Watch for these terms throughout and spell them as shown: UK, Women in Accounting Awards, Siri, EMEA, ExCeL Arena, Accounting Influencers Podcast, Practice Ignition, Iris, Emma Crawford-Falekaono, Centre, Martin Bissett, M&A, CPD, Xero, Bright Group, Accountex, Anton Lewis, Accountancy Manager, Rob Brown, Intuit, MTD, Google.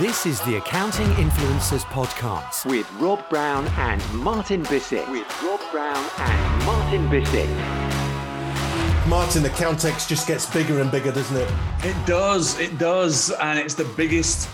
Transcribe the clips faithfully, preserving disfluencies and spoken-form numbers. This is the Accounting Influencers Podcast with Rob Brown and Martin Bissett. With Rob Brown and Martin Bissett. Martin, the Accountex just gets bigger and bigger, doesn't it? It does, it does. And it's the biggest,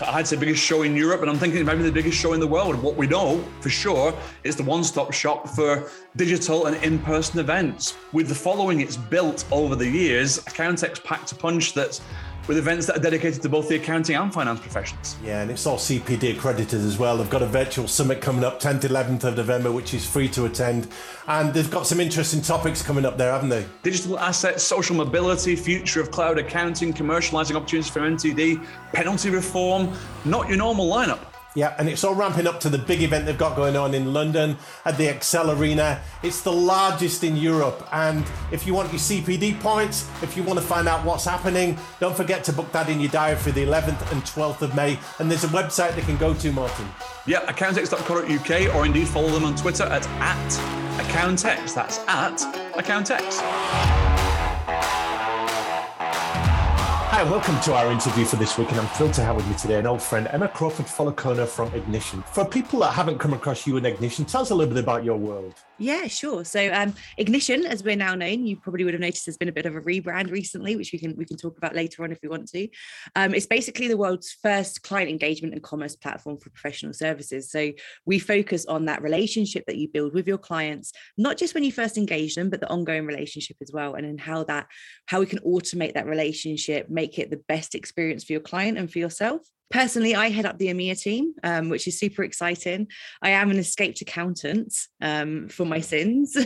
I'd say biggest show in Europe, and I'm thinking maybe the biggest show in the world. What we know for sure is the one-stop shop for digital and in-person events. With the following it's built over the years, Accountex packed a punch that's with events that are dedicated to both the accounting and finance professions. Yeah, and it's all C P D accredited as well. They've got a virtual summit coming up tenth to eleventh of November, which is free to attend. And they've got some interesting topics coming up there, haven't they? Digital assets, social mobility, future of cloud accounting, commercialising opportunities for M T D, penalty reform, not your normal lineup. Yeah, and it's all ramping up to the big event they've got going on in London at the ExCeL Arena. It's the largest in Europe. And if you want your C P D points, if you want to find out what's happening, don't forget to book that in your diary for the eleventh and twelfth of May. And there's a website they can go to, Martin. Yeah, accountex dot co dot U K, or indeed follow them on Twitter at, at Accountex. That's at Accountex. Hi, welcome to our interview for this week, and I'm thrilled to have with me today an old friend, Emma Crawford-Falekaono from Ignition. For people that haven't come across you in Ignition, tell us a little bit about your world. Yeah, sure. So um, Ignition, as we're now known, you probably would have noticed there's been a bit of a rebrand recently, which we can we can talk about later on if we want to. Um, it's basically the world's first client engagement and commerce platform for professional services. So we focus on that relationship that you build with your clients, not just when you first engage them, but the ongoing relationship as well, and then how that how we can automate that relationship, make it the best experience for your client and for yourself. Personally, I head up the EMEA team, um, which is super exciting. I am an escaped accountant um, for my sins.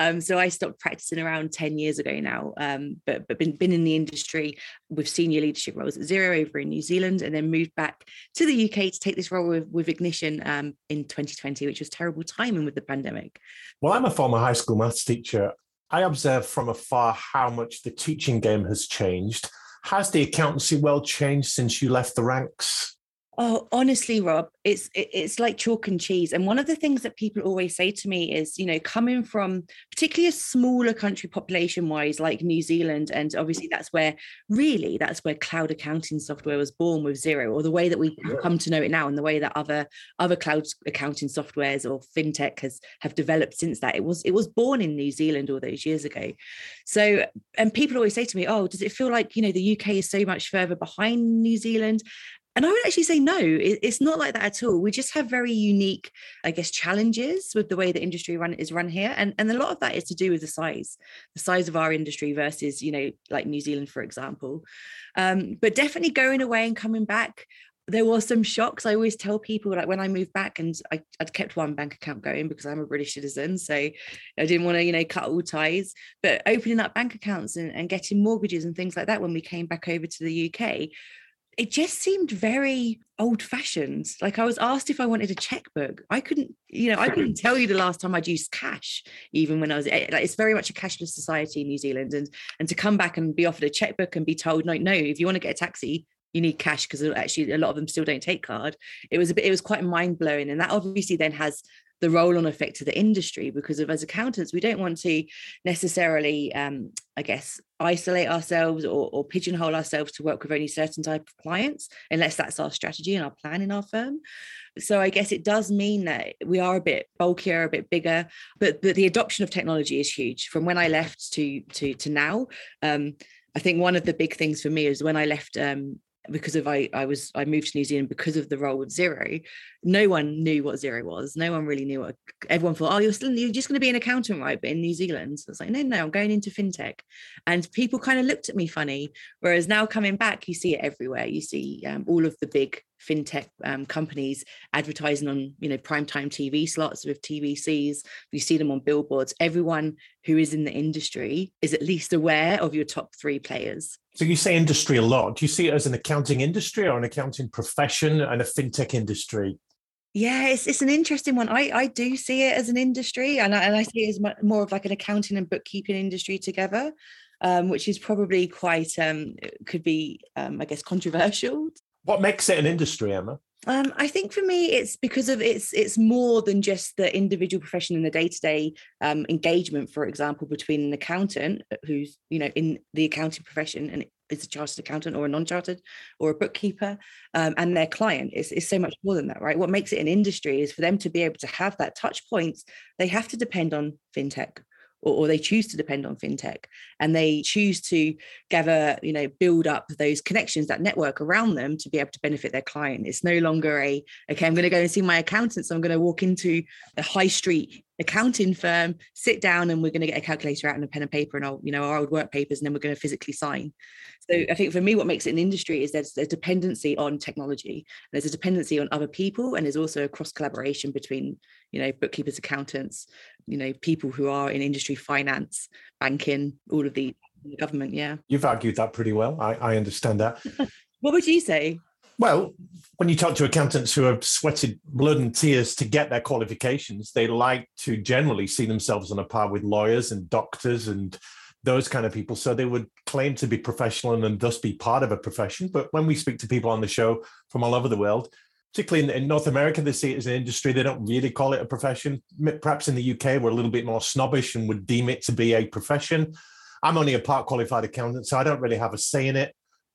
um, so I stopped practicing around ten years ago now, um, but, but been, been in the industry with senior leadership roles at Zero over in New Zealand, and then moved back to the U K to take this role with, with Ignition um, in twenty twenty, which was terrible timing with the pandemic. Well, I'm a former high school maths teacher. I observe from afar how much the teaching game has changed. Has the accountancy world changed since you left the ranks? Oh, honestly, Rob, it's it's like chalk and cheese. And one of the things that people always say to me is, you know, coming from particularly a smaller country population-wise, like New Zealand, and obviously that's where really that's where cloud accounting software was born with Xero, or the way that we yeah. come to know it now, and the way that other other cloud accounting softwares or fintech has have developed since that. It was it was born in New Zealand all those years ago. So, and people always say to me, oh, does it feel like, you know, the U K is so much further behind New Zealand? And I would actually say no, it's not like that at all. We just have very unique, I guess, challenges with the way the industry run is run here. And, and a lot of that is to do with the size, the size of our industry versus, you know, like New Zealand, for example. Um, but definitely going away and coming back, there were some shocks. I always tell people, like, when I moved back, and I, I'd kept one bank account going because I'm a British citizen, so I didn't want to, you know, cut all ties. But opening up bank accounts and, and getting mortgages and things like that when we came back over to the U K, it just seemed very old-fashioned. Like, I was asked if I wanted a checkbook. I couldn't, you know, I couldn't tell you the last time I'd used cash, even when I was, like, it's very much a cashless society in New Zealand. And, and to come back and be offered a checkbook and be told, no, no, if you want to get a taxi, you need cash, because actually a lot of them still don't take card. It was a bit, it was quite mind-blowing. And that obviously then has the roll-on effect to the industry, because of, as accountants, we don't want to necessarily, um, I guess, isolate ourselves or, or pigeonhole ourselves to work with only certain type of clients, unless that's our strategy and our plan in our firm. So I guess it does mean that we are a bit bulkier, a bit bigger, but, but the adoption of technology is huge. From when I left to, to, to now, um, I think one of the big things for me is when I left, um, because of I I was I moved to New Zealand because of the role of Xero. No one knew what Xero was. No one really knew what everyone thought. Oh, you're still you're just going to be an accountant, right? But in New Zealand, so I was like, no, no, I'm going into fintech, and people kind of looked at me funny. Whereas now coming back, you see it everywhere. You see um, all of the big fintech um, companies advertising on, you know, primetime T V slots with T V Cs. You see them on billboards. Everyone who is in the industry is at least aware of your top three players. So you say industry a lot. Do you see it as an accounting industry or an accounting profession and a fintech industry? Yeah, it's, it's an interesting one. I, I do see it as an industry, and I, and I see it as more of like an accounting and bookkeeping industry together. Um, which is probably quite, um, could be, um, I guess, controversial. What makes it an industry, Emma? Um, I think for me, it's because of it's it's more than just the individual profession and the day-to-day um, engagement, for example, between an accountant who's, you know, in the accounting profession and is a chartered accountant or a non-chartered or a bookkeeper, um, and their client is, is so much more than that, right? What makes it an industry is for them to be able to have that touch points, they have to depend on fintech, or, or they choose to depend on fintech, and they choose to gather, you know, build up those connections, that network around them to be able to benefit their client. It's no longer a, okay, I'm going to go and see my accountant, so I'm going to walk into a high street accounting firm, sit down, and we're going to get a calculator out and a pen and paper and, I'll, you know, our old work papers, and then we're going to physically sign. So I think for me, what makes it an industry is there's a dependency on technology, and there's a dependency on other people, and there's also a cross collaboration between, you know, bookkeepers, accountants, you know, people who are in industry, finance, banking, all of the government. Yeah, you've argued that pretty well. I, I understand that. What would you say? Well, when you talk to accountants who have sweated blood and tears to get their qualifications, they like to generally see themselves on a par with lawyers and doctors and those kind of people. So they would claim to be professional and thus be part of a profession. But when we speak to people on the show from all over the world, particularly in, in North America, they see it as an industry. They don't really call it a profession. Perhaps in the U K, we're a little bit more snobbish and would deem it to be a profession. I'm only a part qualified accountant, so I don't really have a say in it.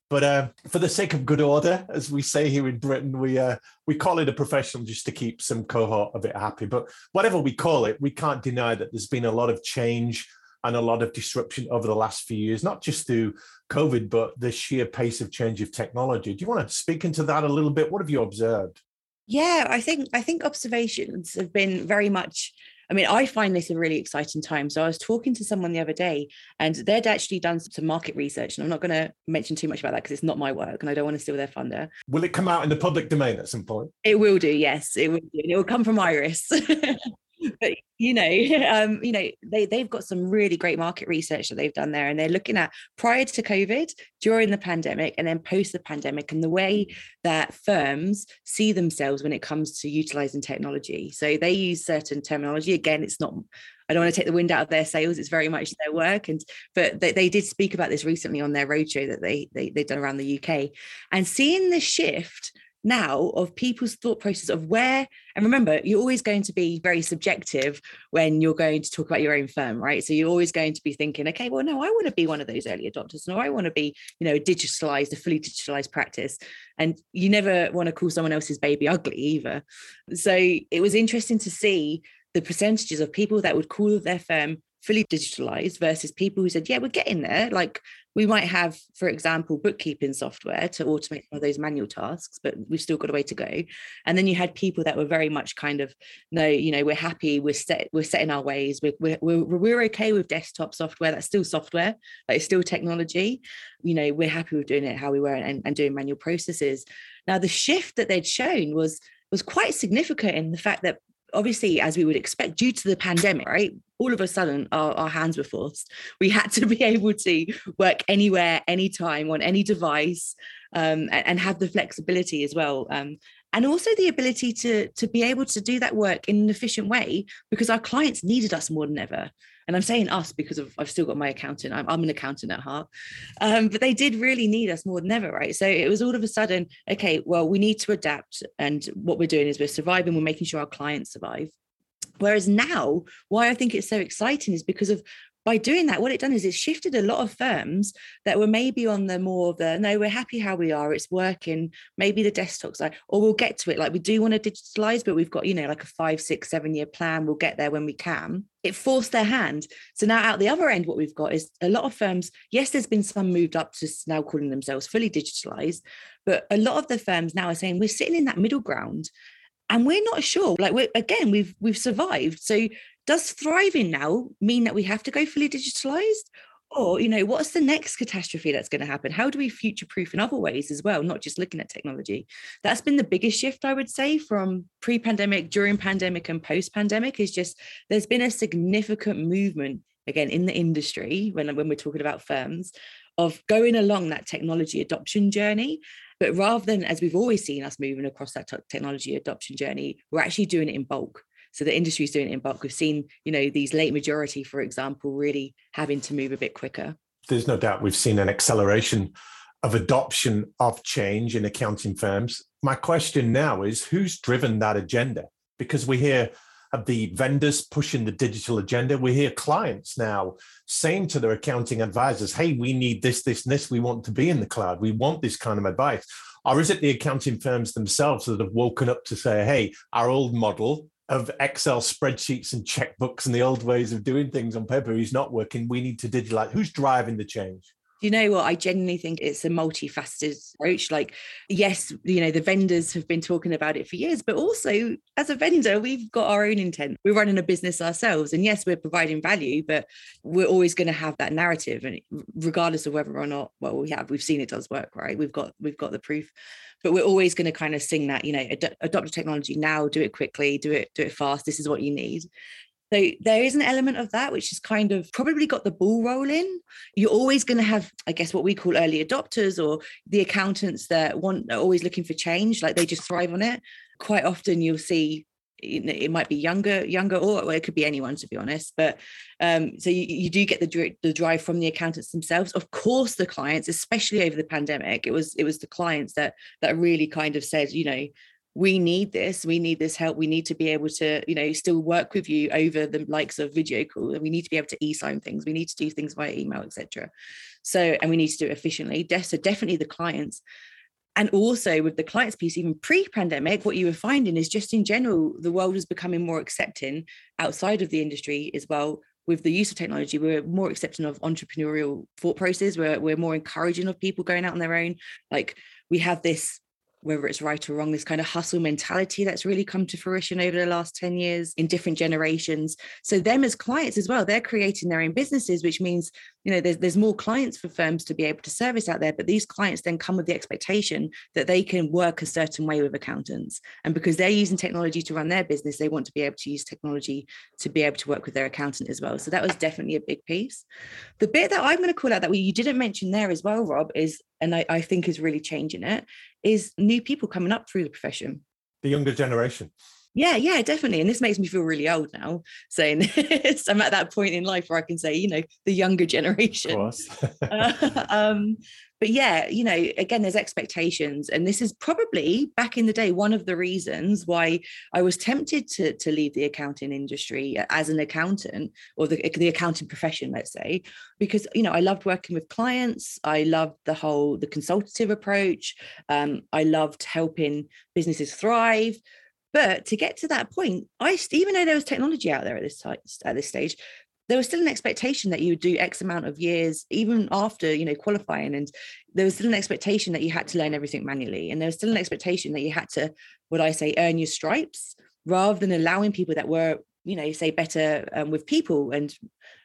But uh, for the sake of good order, as we say here in Britain, we uh, we call it a profession just to keep some cohort of it happy. But whatever we call it, we can't deny that there's been a lot of change and a lot of disruption over the last few years, not just through COVID, but the sheer pace of change of technology. Do you want to speak into that a little bit? What have you observed? Yeah, I think I think observations have been very much... I mean, I find this a really exciting time. So I was talking to someone the other day, and they'd actually done some market research, and I'm not going to mention too much about that because it's not my work and I don't want to steal their thunder. Will it come out in the public domain at some point? It will do, yes. It will do. It will come from Iris. But, you know, um, you know, they, they've got some really great market research that they've done there. And they're looking at prior to COVID, during the pandemic, and then post the pandemic, and the way that firms see themselves when it comes to utilizing technology. So they use certain terminology. Again, it's not... I don't want to take the wind out of their sails. It's very much their work. And but they, they did speak about this recently on their roadshow that they, they, they've done around the U K. And seeing the shift... now of people's thought process of where, and remember, you're always going to be very subjective when you're going to talk about your own firm, right? So you're always going to be thinking, okay, well, no, I want to be one of those early adopters, or I want to be, you know, digitalized, a fully digitalized practice. And you never want to call someone else's baby ugly either. So it was interesting to see the percentages of people that would call their firm fully digitalized versus people who said, yeah, we're getting there. Like, we might have, for example, bookkeeping software to automate some of those manual tasks, but we've still got a way to go. And then you had people that were very much kind of, no, you know, we're happy, we're set, we're set in our ways, we're we're we're, we're okay with desktop software. That's still software, that is still technology. You know, we're happy with doing it how we were and, and doing manual processes. Now, the shift that they'd shown was was quite significant in the fact that, obviously, as we would expect, due to the pandemic, right? All of a sudden, our, our hands were forced. We had to be able to work anywhere, anytime, on any device, um, and, and have the flexibility as well. Um, and also the ability to, to be able to do that work in an efficient way, because our clients needed us more than ever. And I'm saying us because of, I've still got my accountant. I'm, I'm an accountant at heart. Um, but they did really need us more than ever, right? So it was all of a sudden, okay, well, we need to adapt. And what we're doing is we're surviving. We're making sure our clients survive. Whereas now, why I think it's so exciting is because of, by doing that, what it done is it shifted a lot of firms that were maybe on the more of the, no, we're happy how we are, it's working, maybe the desktop side, or we'll get to it. Like, we do want to digitalize, but we've got, you know, like a five, six, seven year plan. We'll get there when we can. It forced their hand. So now out the other end, what we've got is a lot of firms, yes, there's been some moved up to now calling themselves fully digitalized, but a lot of the firms now are saying we're sitting in that middle ground and we're not sure. Like, we're, again, we've we've survived. So does thriving now mean that we have to go fully digitalized? Or, you know, what's the next catastrophe that's going to happen? How do we future-proof in other ways as well, not just looking at technology? That's been the biggest shift, I would say, from pre-pandemic, during pandemic, and post-pandemic, is just there's been a significant movement, again, in the industry, when, when we're talking about firms, of going along that technology adoption journey. But rather than, as we've always seen us moving across that t- technology adoption journey, we're actually doing it in bulk. So the industry is doing it in bulk. We've seen, you know, these late majority, for example, really having to move a bit quicker. There's no doubt we've seen an acceleration of adoption of change in accounting firms. My question now is, who's driven that agenda? Because we hear of the vendors pushing the digital agenda. We hear clients now saying to their accounting advisors, hey, we need this, this, and this. We want to be in the cloud. We want this kind of advice. Or is it the accounting firms themselves that have woken up to say, hey, our old model of Excel spreadsheets and checkbooks and the old ways of doing things on paper is not working. We need to digitalize. Who's driving the change? You know what? I genuinely think it's a multifaceted approach. Like, yes, you know, the vendors have been talking about it for years, but also as a vendor, we've got our own intent. We're running a business ourselves. And yes, we're providing value, but we're always going to have that narrative. And regardless of whether or not, well, we have, we've seen it does work, right? We've got, we've got the proof, but we're always going to kind of sing that, you know, ad- adopt the technology now, do it quickly, do it, do it fast. This is what you need. So there is an element of that, which has kind of probably got the ball rolling. You're always going to have, I guess, what we call early adopters or the accountants that want, are always looking for change. Like they just thrive on it. Quite often you'll see, it might be younger, younger, or it could be anyone, to be honest. But um, so you, you do get the, the drive from the accountants themselves. Of course, the clients, especially over the pandemic, it was, it was the clients that, that really kind of said, you know, we need this, we need this help. We need to be able to, you know, still work with you over the likes of video call. And we need to be able to e-sign things. We need to do things via email, et cetera. So, and we need to do it efficiently. So definitely the clients. And also with the clients piece, even pre-pandemic, what you were finding is just in general, the world is becoming more accepting outside of the industry as well. With the use of technology, we're more accepting of entrepreneurial thought processes. We're, we're more encouraging of people going out on their own. Like we have this, whether it's right or wrong, this kind of hustle mentality that's really come to fruition over the last ten years in different generations. So them as clients as well, they're creating their own businesses, which means, you know, there's, there's more clients for firms to be able to service out there. But these clients then come with the expectation that they can work a certain way with accountants. And because they're using technology to run their business, they want to be able to use technology to be able to work with their accountant as well. So that was definitely a big piece. The bit that I'm going to call out that we, you didn't mention there as well, Rob, is, and I, I think is really changing it, is new people coming up through the profession. The younger generation. Yeah, yeah, definitely. And this makes me feel really old now saying this. I'm at that point in life where I can say, you know, the younger generation. Of course. uh, um, but yeah, you know, again, there's expectations. And this is probably back in the day, one of the reasons why I was tempted to, to leave the accounting industry as an accountant, or the, the accounting profession, let's say, because, you know, I loved working with clients. I loved the whole, the consultative approach. Um, I loved helping businesses thrive. But to get to that point, I even though there was technology out there at this time, at this stage, there was still an expectation that you would do X amount of years, even after, you know, qualifying. And there was still an expectation that you had to learn everything manually. And there was still an expectation that you had to, what I say, earn your stripes, rather than allowing people that were, you know, say better um, with people. And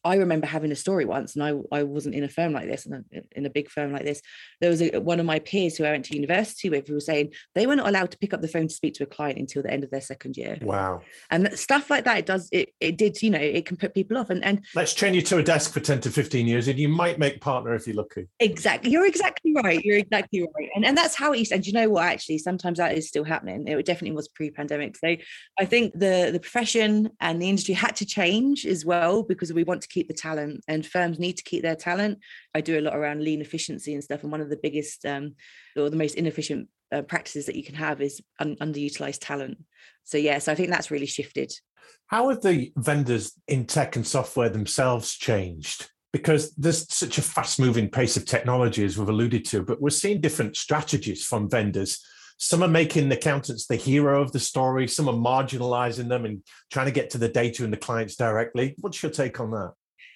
I remember having a story once, and I, I wasn't in a firm like this, and in a big firm like this, there was a, one of my peers who I went to university with who was saying they were not allowed to pick up the phone to speak to a client until the end of their second year. Wow. And stuff like that, it does, it, it did, you know, it can put people off. And, and let's train you to a desk for ten to fifteen years and you might make partner if you're lucky. Exactly. You're exactly right. You're exactly right. And and that's how it is. And you know what, actually, sometimes that is still happening. It definitely was pre-pandemic. So I think the, the profession and the industry had to change as well, because we want to keep the talent, and firms need to keep their talent. I do a lot around lean efficiency and stuff. And one of the biggest um, or the most inefficient uh, practices that you can have is un- underutilized talent. So, yes, yeah, so I think that's really shifted. How have the vendors in tech and software themselves changed? Because there's such a fast moving pace of technology, as we've alluded to, but we're seeing different strategies from vendors. Some are making the accountants the hero of the story. Some are marginalizing them and trying to get to the data and the clients directly. What's your take on that?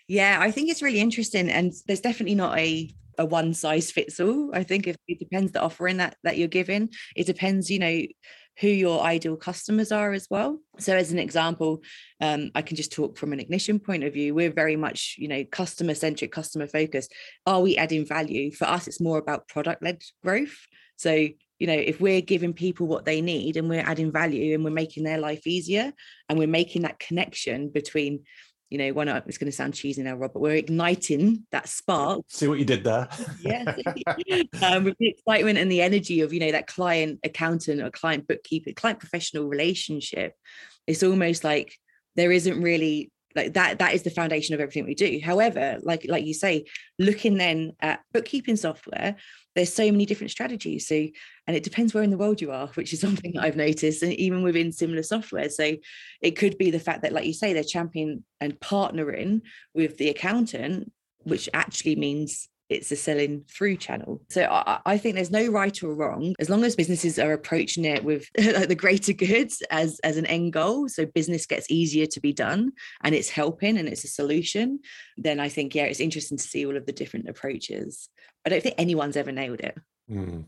Yeah, I think it's really interesting. And there's definitely not a, a one size fits all. I think it depends the offering that, that you're giving. It depends, you know, who your ideal customers are as well. So as an example, um, I can just talk from an Ignition point of view. We're very much, you know, customer-centric, customer-focused. Are we adding value? For us, it's more about product-led growth. So, you know, if we're giving people what they need and we're adding value and we're making their life easier and we're making that connection between, you know, why not? It's going to sound cheesy now, Rob, but we're igniting that spark. See what you did there. Yes. um, with the excitement and the energy of, you know, that client accountant or client bookkeeper, client professional relationship. It's almost like there isn't really like that, that is the foundation of everything we do. However, like, like you say, looking then at bookkeeping software, there's so many different strategies. So, and it depends where in the world you are, which is something that I've noticed, and even within similar software. So it could be the fact that, like you say, they're championing and partnering with the accountant, which actually means it's a selling through channel. So I, I think there's no right or wrong, as long as businesses are approaching it with the greater good as, as an end goal. So business gets easier to be done and it's helping and it's a solution. Then I think, yeah, it's interesting to see all of the different approaches. I don't think anyone's ever nailed it. Mm.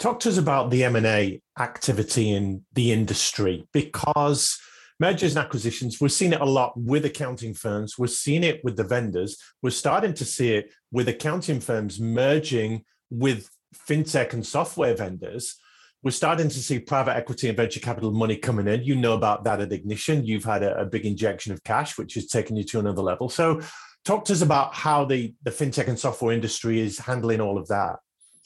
Talk to us about the M and A activity in the industry, because mergers and acquisitions, we're seeing it a lot with accounting firms. We're seeing it with the vendors. We're starting to see it with accounting firms merging with fintech and software vendors. We're starting to see private equity and venture capital money coming in. You know about that at Ignition. You've had a, a big injection of cash, which has taken you to another level. So talk to us about how the, the fintech and software industry is handling all of that.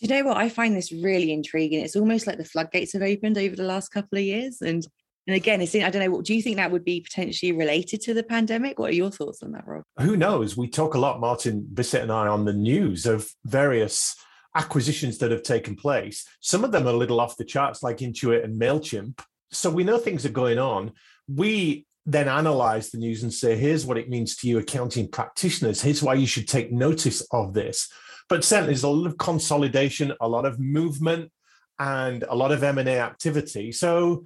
Do you know what? I find this really intriguing. It's almost like the floodgates have opened over the last couple of years. And And again, it's, I don't know, do you think that would be potentially related to the pandemic? What are your thoughts on that, Rob? Who knows? We talk a lot, Martin Bissett and I, on the news of various acquisitions that have taken place. Some of them are a little off the charts, like Intuit and MailChimp. So we know things are going on. We then analyze the news and say, here's what it means to you accounting practitioners. Here's why you should take notice of this. But certainly there's a lot of consolidation, a lot of movement, and a lot of M and A activity. So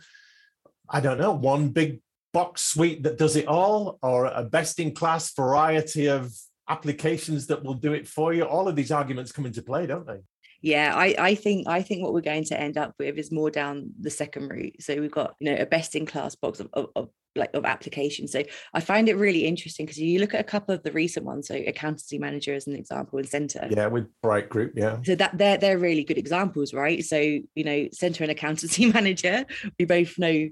I don't know, one big box suite that does it all, or a best-in-class variety of applications that will do it for you. All of these arguments come into play, don't they? Yeah, I, I think I think what we're going to end up with is more down the second route. So we've got, you know, a best-in-class box of, of, of like of applications. So I find it really interesting because you look at a couple of the recent ones. So Accountancy Manager as an example, and Centre. Yeah, with Bright Group. Yeah. So that they're they're really good examples, right? So you know, Centre and Accountancy Manager, we both know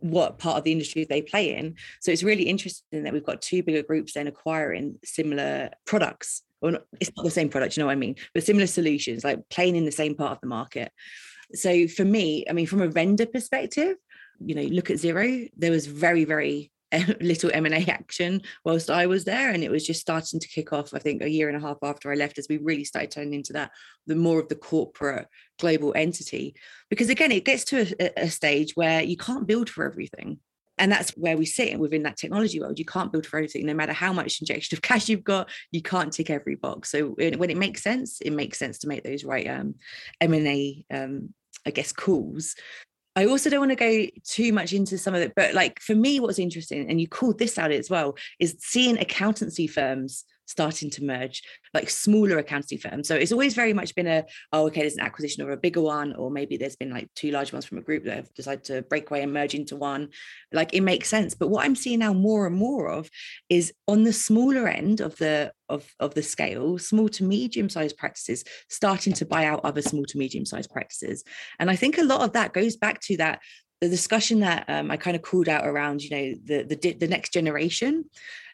what part of the industry they play in. So it's really interesting that we've got two bigger groups then acquiring similar products. Or not, it's not the same product, you know what I mean, but similar solutions, like playing in the same part of the market. So for me, I mean, from a vendor perspective, you know, look at Xero. There was very, very little M and A action whilst I was there. And it was just starting to kick off, I think, a year and a half after I left, as we really started turning into that, the more of the corporate global entity. Because again, it gets to a, a stage where you can't build for everything. And that's where we sit within that technology world. You can't build for everything. No matter how much injection of cash you've got, you can't tick every box. So when it makes sense, it makes sense to make those right um, M and A, um, I guess, calls. I also don't want to go too much into some of it, but like for me, what's interesting, and you called this out as well, is seeing accountancy firms starting to merge, like smaller accountancy firms. So it's always very much been a, oh, okay, there's an acquisition or a bigger one, or maybe there's been like two large ones from a group that have decided to break away and merge into one. Like it makes sense. But what I'm seeing now more and more of is on the smaller end of the of, of the scale, small to medium-sized practices starting to buy out other small to medium-sized practices. And I think a lot of that goes back to that the discussion that um, I kind of called out around, you know, the, the the next generation.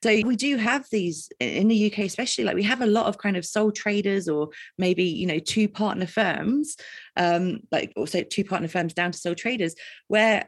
So we do have these in the U K, especially, like we have a lot of kind of sole traders, or maybe, you know, two partner firms, um, like also two partner firms down to sole traders, where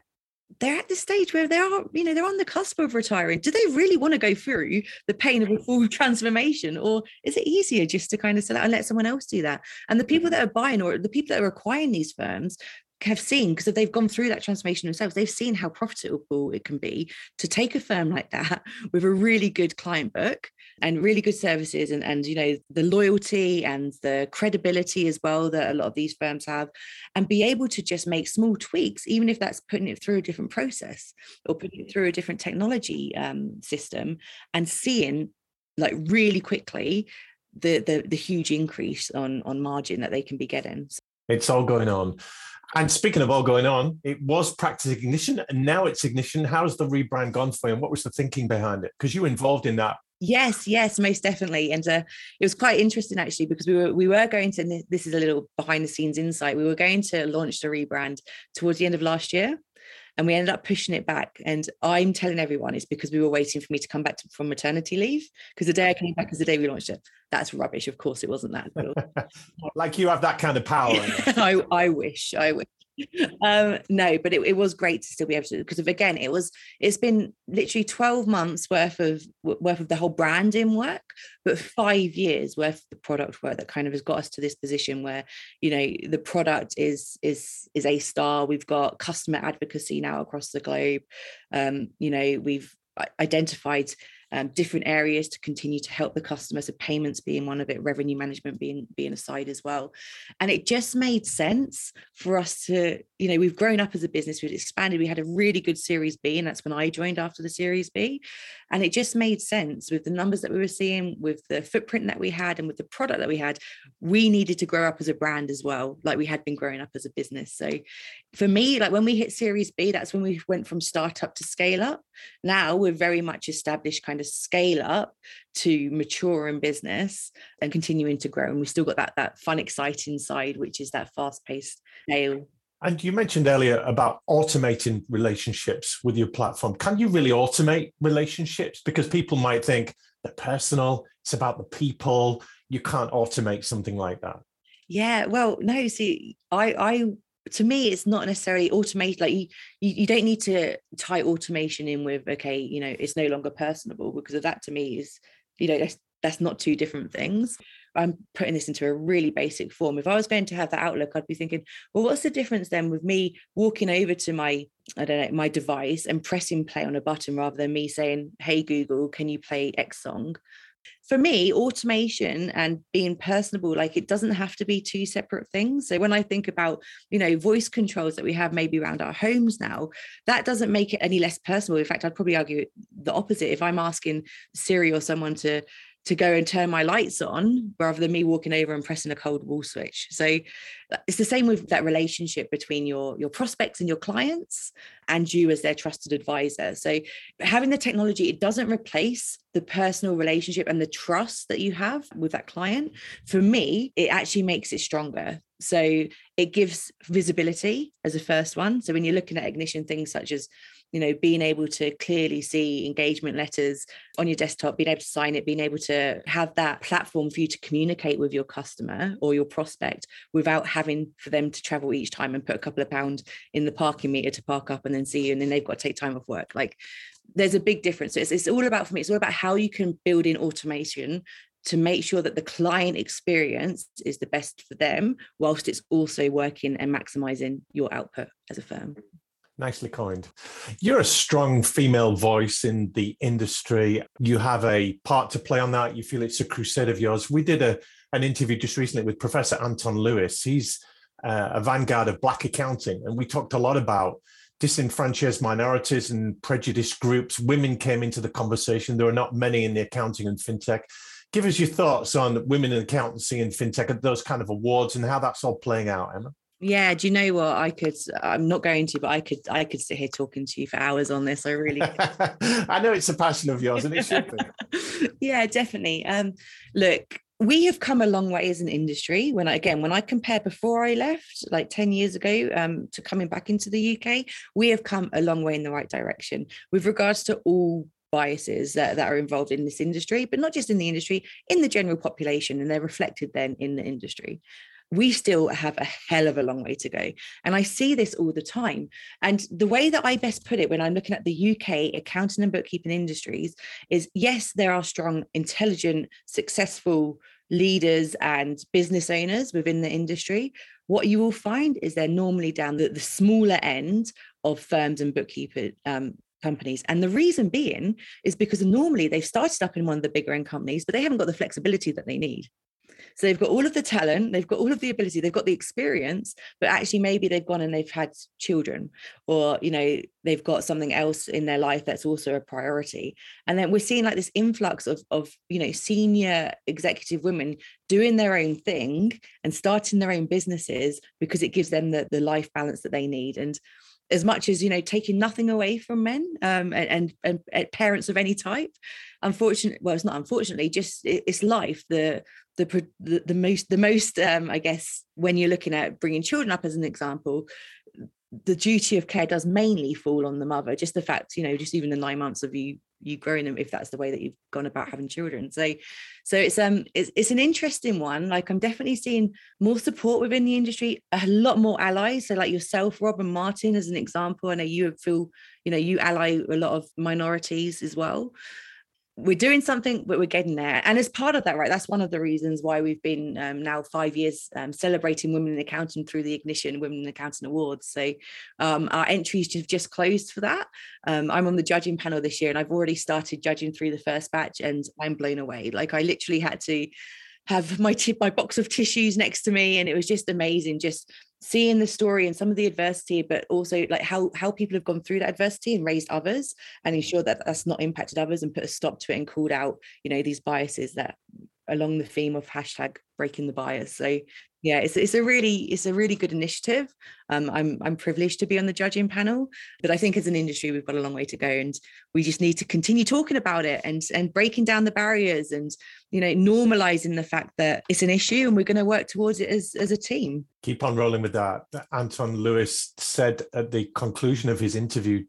they're at the stage where they are, you know, they're on the cusp of retiring. Do they really want to go through the pain of a full transformation? Or is it easier just to kind of sell out and let someone else do that? And the people that are buying, or the people that are acquiring these firms, have seen, because they've gone through that transformation themselves, they've seen how profitable it can be to take a firm like that with a really good client book and really good services, and, and you know, the loyalty and the credibility as well that a lot of these firms have, and be able to just make small tweaks, even if that's putting it through a different process or putting it through a different technology um, system, and seeing like really quickly the, the the huge increase on on margin that they can be getting. It's all going on. And speaking of all going on, it was Practice Ignition, and now it's Ignition. How's the rebrand gone for you, and what was the thinking behind it? Because you were involved in that. Yes, yes, most definitely. And uh, it was quite interesting, actually, because we were we were going to, this is a little behind-the-scenes insight, we were going to launch the rebrand towards the end of last year, and we ended up pushing it back. And I'm telling everyone it's because we were waiting for me to come back to, from maternity leave, because the day I came back is the day we launched it. That's rubbish. Of course, it wasn't that. Like you have that kind of power. I, I wish, I wish. um, no, but it, it was great to still be able to, because again, it was, it's been literally twelve months worth of worth of the whole branding work, but five years worth of the product work that kind of has got us to this position where, you know, the product is is is A star. We've got customer advocacy now across the globe. Um, you know, we've identified Um, different areas to continue to help the customer, so payments being one of it, revenue management being being a side as well. And it just made sense for us to, you know, we've grown up as a business, we've expanded, we had a really good Series B, and that's when I joined after the Series B. And it just made sense with the numbers that we were seeing, with the footprint that we had, and with the product that we had, we needed to grow up as a brand as well, like we had been growing up as a business. So for me, like when we hit Series B, that's when we went from startup to scale up. Now we're very much established kind of scale up to mature in business and continuing to grow. And we've still got that that fun, exciting side, which is that fast-paced scale. And you mentioned earlier about automating relationships with your platform. Can you really automate relationships? Because people might think they're personal, it's about the people. You can't automate something like that. Yeah, well, no, see, I, I to me, it's not necessarily automated. Like you, you, you don't need to tie automation in with, okay, you know, it's no longer personable, because of that to me is, you know, that's, that's not two different things. I'm putting this into a really basic form. If I was going to have that outlook, I'd be thinking, well, what's the difference then with me walking over to my, I don't know, my device and pressing play on a button rather than me saying, hey, Google, can you play X song? For me, automation and being personable, like it doesn't have to be two separate things. So when I think about, you know, voice controls that we have maybe around our homes now, that doesn't make it any less personal. In fact, I'd probably argue the opposite. If I'm asking Siri or someone to to go and turn my lights on rather than me walking over and pressing a cold wall switch. So it's the same with that relationship between your, your prospects and your clients and you as their trusted advisor. So having the technology, it doesn't replace the personal relationship and the trust that you have with that client. For me, it actually makes it stronger. So it gives visibility as a first one. So when you're looking at Ignition, things such as, you know, being able to clearly see engagement letters on your desktop, being able to sign it, being able to have that platform for you to communicate with your customer or your prospect without having for them to travel each time and put a couple of pounds in the parking meter to park up and then see you. And then they've got to take time off work. Like there's a big difference. So it's, it's all about, for me, it's all about how you can build in automation to make sure that the client experience is the best for them, whilst it's also working and maximizing your output as a firm. Nicely coined. You're a strong female voice in the industry. You have a part to play on that. You feel it's a crusade of yours. We did a an interview just recently with Professor Anton Lewis. He's uh, a vanguard of Black accounting. And we talked a lot about disenfranchised minorities and prejudiced groups. Women came into the conversation. There are not many in the accounting and fintech. Give us your thoughts on women in accountancy and fintech and those kind of awards and how that's all playing out, Emma. Yeah, do you know what? I could, I'm not going to, but I could, I could sit here talking to you for hours on this. I really could. I know it's a passion of yours, and it should be. Yeah, definitely. Um, look, we have come a long way as an industry. When I, again, when I compare before I left, like ten years ago, um, to coming back into the U K, we have come a long way in the right direction with regards to all biases that, that are involved in this industry, but not just in the industry, in the general population, and they're reflected then in the industry. We still have a hell of a long way to go. And I see this all the time. And the way that I best put it when I'm looking at the U K accounting and bookkeeping industries is, yes, there are strong, intelligent, successful leaders and business owners within the industry. What you will find is they're normally down the, the smaller end of firms and bookkeeper um, companies. And the reason being is because normally they've started up in one of the bigger end companies, but they haven't got the flexibility that they need. So they've got all of the talent, they've got all of the ability, they've got the experience, but actually maybe they've gone and they've had children, or, you know, they've got something else in their life that's also a priority. And then we're seeing like this influx of, of, you know, senior executive women doing their own thing and starting their own businesses because it gives them the, the life balance that they need. And as much as, you know, taking nothing away from men um, and, and and parents of any type, unfortunately, well, it's not unfortunately, just it, it's life. The the the, the most the most um, I guess when you're looking at bringing children up as an example, the duty of care does mainly fall on the mother. Just the fact, you know, just even the nine months of you you grow them if that's the way that you've gone about having children. So so it's um it's, it's an interesting one. Like, I'm definitely seeing more support within the industry, a lot more allies. So like yourself, Rob and Martin, as an example, I know you feel, you know, you ally a lot of minorities as well. We're doing something, but we're getting there. And as part of that, right, that's one of the reasons why we've been um, now five years um, celebrating Women in Accounting through the Ignition Women in Accounting Awards. So um, our entries have just closed for that. Um, I'm on the judging panel this year, and I've already started judging through the first batch, and I'm blown away. Like, I literally had to have my t- my box of tissues next to me, and it was just amazing, just seeing the story and some of the adversity, but also like how how people have gone through that adversity and raised others and ensured that that's not impacted others and put a stop to it and called out, you know, these biases that along the theme of hashtag breaking the bias. So yeah, it's it's a really it's a really good initiative. Um, I'm I'm privileged to be on the judging panel, but I think as an industry we've got a long way to go, and we just need to continue talking about it and and breaking down the barriers and, you know, normalizing the fact that it's an issue and we're going to work towards it as as a team. Keep on rolling with that. Anton Lewis said at the conclusion of his interview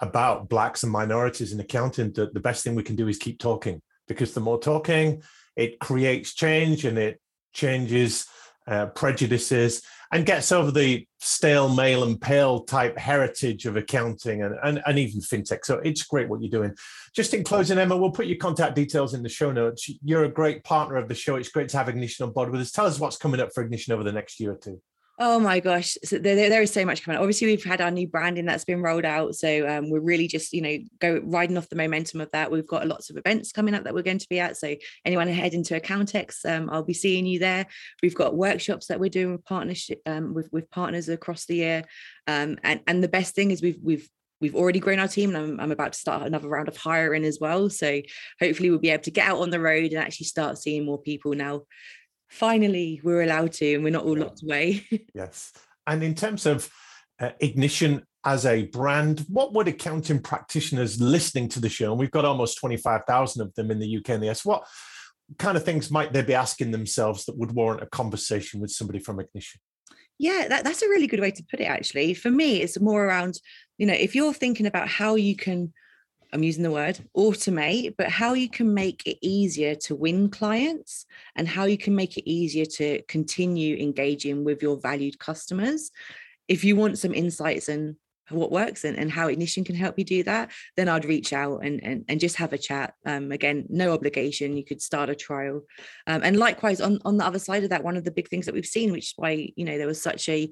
about blacks and minorities in accounting that the best thing we can do is keep talking, because the more talking, it creates change and it changes uh, prejudices and gets over the stale, male and pale type heritage of accounting and, and, and even fintech. So it's great what you're doing. Just in closing, Emma, we'll put your contact details in the show notes. You're a great partner of the show. It's great to have Ignition on board with us. Tell us what's coming up for Ignition over the next year or two. Oh my gosh, so there, there is so much coming up. Obviously, we've had our new branding that's been rolled out. So um, we're really just, you know, go riding off the momentum of that. We've got lots of events coming up that we're going to be at. So anyone heading to Accountex, um, I'll be seeing you there. We've got workshops that we're doing with partnership um, with, with partners across the year. Um, and, and the best thing is we've we've We've already grown our team, and I'm, I'm about to start another round of hiring as well. So hopefully we'll be able to get out on the road and actually start seeing more people now. Finally, we're allowed to, and we're not all locked away. Yes. And in terms of uh, Ignition as a brand, what would accounting practitioners listening to the show, and we've got almost twenty-five thousand of them in the U K and the U S, what kind of things might they be asking themselves that would warrant a conversation with somebody from Ignition? Yeah, that, that's a really good way to put it, actually. For me, it's more around, you know, if you're thinking about how you can, I'm using the word automate, but how you can make it easier to win clients and how you can make it easier to continue engaging with your valued customers. If you want some insights and what works and, and how Ignition can help you do that, then I'd reach out and and, and just have a chat. Um, again, no obligation. You could start a trial. Um, and likewise, on, on the other side of that, one of the big things that we've seen, which is why, you know, there was such a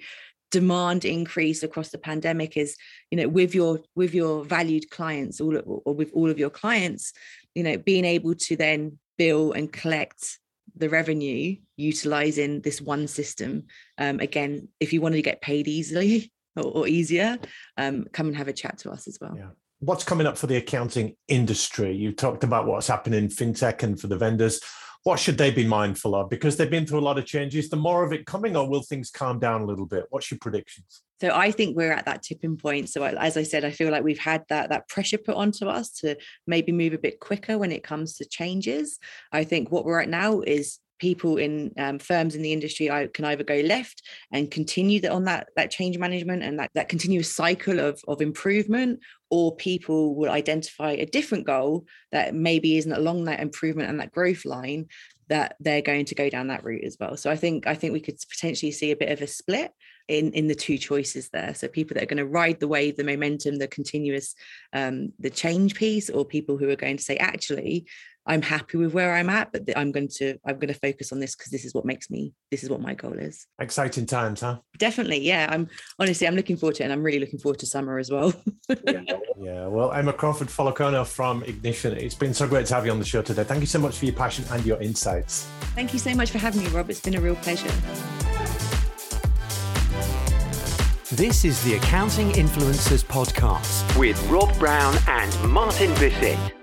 demand increase across the pandemic is, you know, with your with your valued clients all or with all of your clients, you know, being able to then bill and collect the revenue utilizing this one system. Um, again, if you want to get paid easily, or easier, um, come and have a chat to us as well. Yeah. What's coming up for the accounting industry? You talked about what's happening in fintech and for the vendors. What should they be mindful of? Because they've been through a lot of changes. The more of it coming, or will things calm down a little bit? What's your predictions? So I think we're at that tipping point. So as I said, I feel like we've had that, that pressure put onto us to maybe move a bit quicker when it comes to changes. I think what we're at now is people in um, firms in the industry I can either go left and continue that on that, that change management and that, that continuous cycle of, of improvement, or people will identify a different goal that maybe isn't along that improvement and that growth line, that they're going to go down that route as well. So I think I think we could potentially see a bit of a split in, in the two choices there. So people that are going to ride the wave, the momentum, the continuous, um, the change piece, or people who are going to say, actually, I'm happy with where I'm at, but I'm going to I'm going to focus on this because this is what makes me, this is what my goal is. Exciting times, huh? Definitely, yeah. I'm honestly, I'm looking forward to it, and I'm really looking forward to summer as well. yeah. yeah, well, Emma Crawford-Falekaono from Ignition, it's been so great to have you on the show today. Thank you so much for your passion and your insights. Thank you so much for having me, Rob. It's been a real pleasure. This is the Accounting Influencers Podcast with Rob Brown and Martin Bissett.